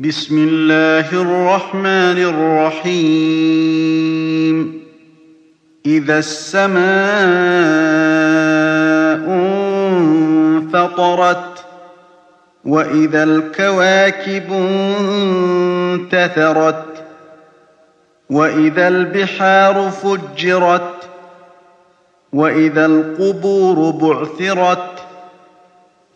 بسم الله الرحمن الرحيم إذا السماء انفطرت وإذا الكواكب انتثرت وإذا البحار فجرت وإذا القبور بعثرت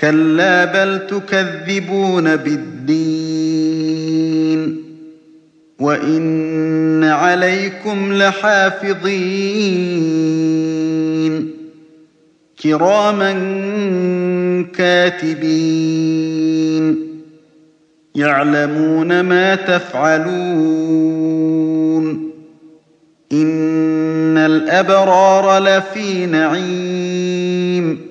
كلا بل تكذبون بالدين وإن عليكم لحافظين كراما كاتبين يعلمون ما تفعلون إن الأبرار لفي نعيم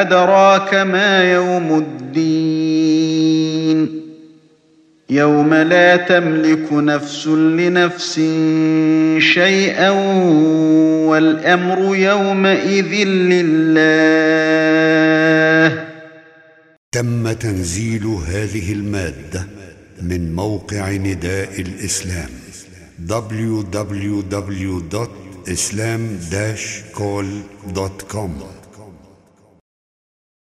أدراك ما يوم الدين يوم لا تملك نفس لنفس شيئا والأمر يومئذ لله. تم تنزيل هذه المادة من موقع نداء الإسلام www.islam-call.com